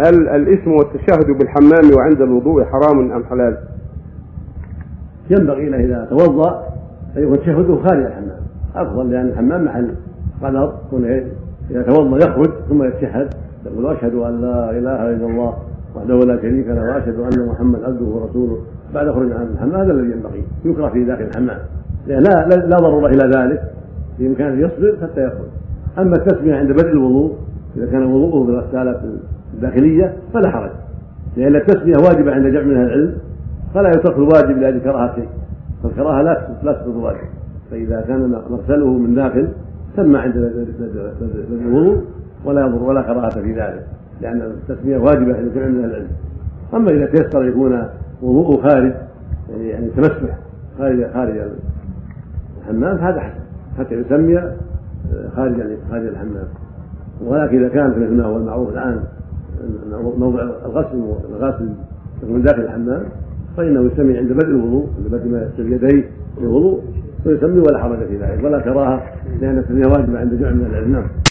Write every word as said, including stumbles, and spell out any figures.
هل الاسم والتشهد بالحمام وعند الوضوء حرام أم حلال؟ ينبغي له إذا توضأ والتشهد خارج الحمام أفضل، لأن الحمام محل قدر، إذا توضأ يخرج ثم يتشهد يقول أشهد أن لا إله إلا الله وحده لا شريك له وأشهد أن محمد عبده ورسوله بعد خروج عن الحمام. هذا الذي ينبغي، يكره في داخل الحمام، لا لا ضرورة إلى ذلك، بإمكانه يصبر حتى يخرج. أما التسمية عند بدء الوضوء إذا كان وضوءه بالغسالة الداخلية فلا حرج، لأن التسمية واجبة عند جمع من العلم، فلا يترك الواجب لأجل كراهة شيء، فالكراهة لا تسقط واجب. فإذا كان مغسله من داخل سمى عند بدء الوضوء ولا يضر ولا كراهة في ذلك، لأن التسمية واجبة عند جمع من العلم. أما إذا تيسر يكون وضوءه خارج يعني تمسح خارج خارج الحمام هذا حسن حتى يسمي خارج خارج الحمام. ولكن إذا كان مثل ما هو المعروف الآن موضع الغسل الغاسل من داخل الحمام فإنه يسمي عند بدء الوضوء، عند بدء ما يغسل يديه الوضوء ويسمي ولا حرج في ذلك ولا كراهة، لأن التسمية واجبة عند جمع من العلم.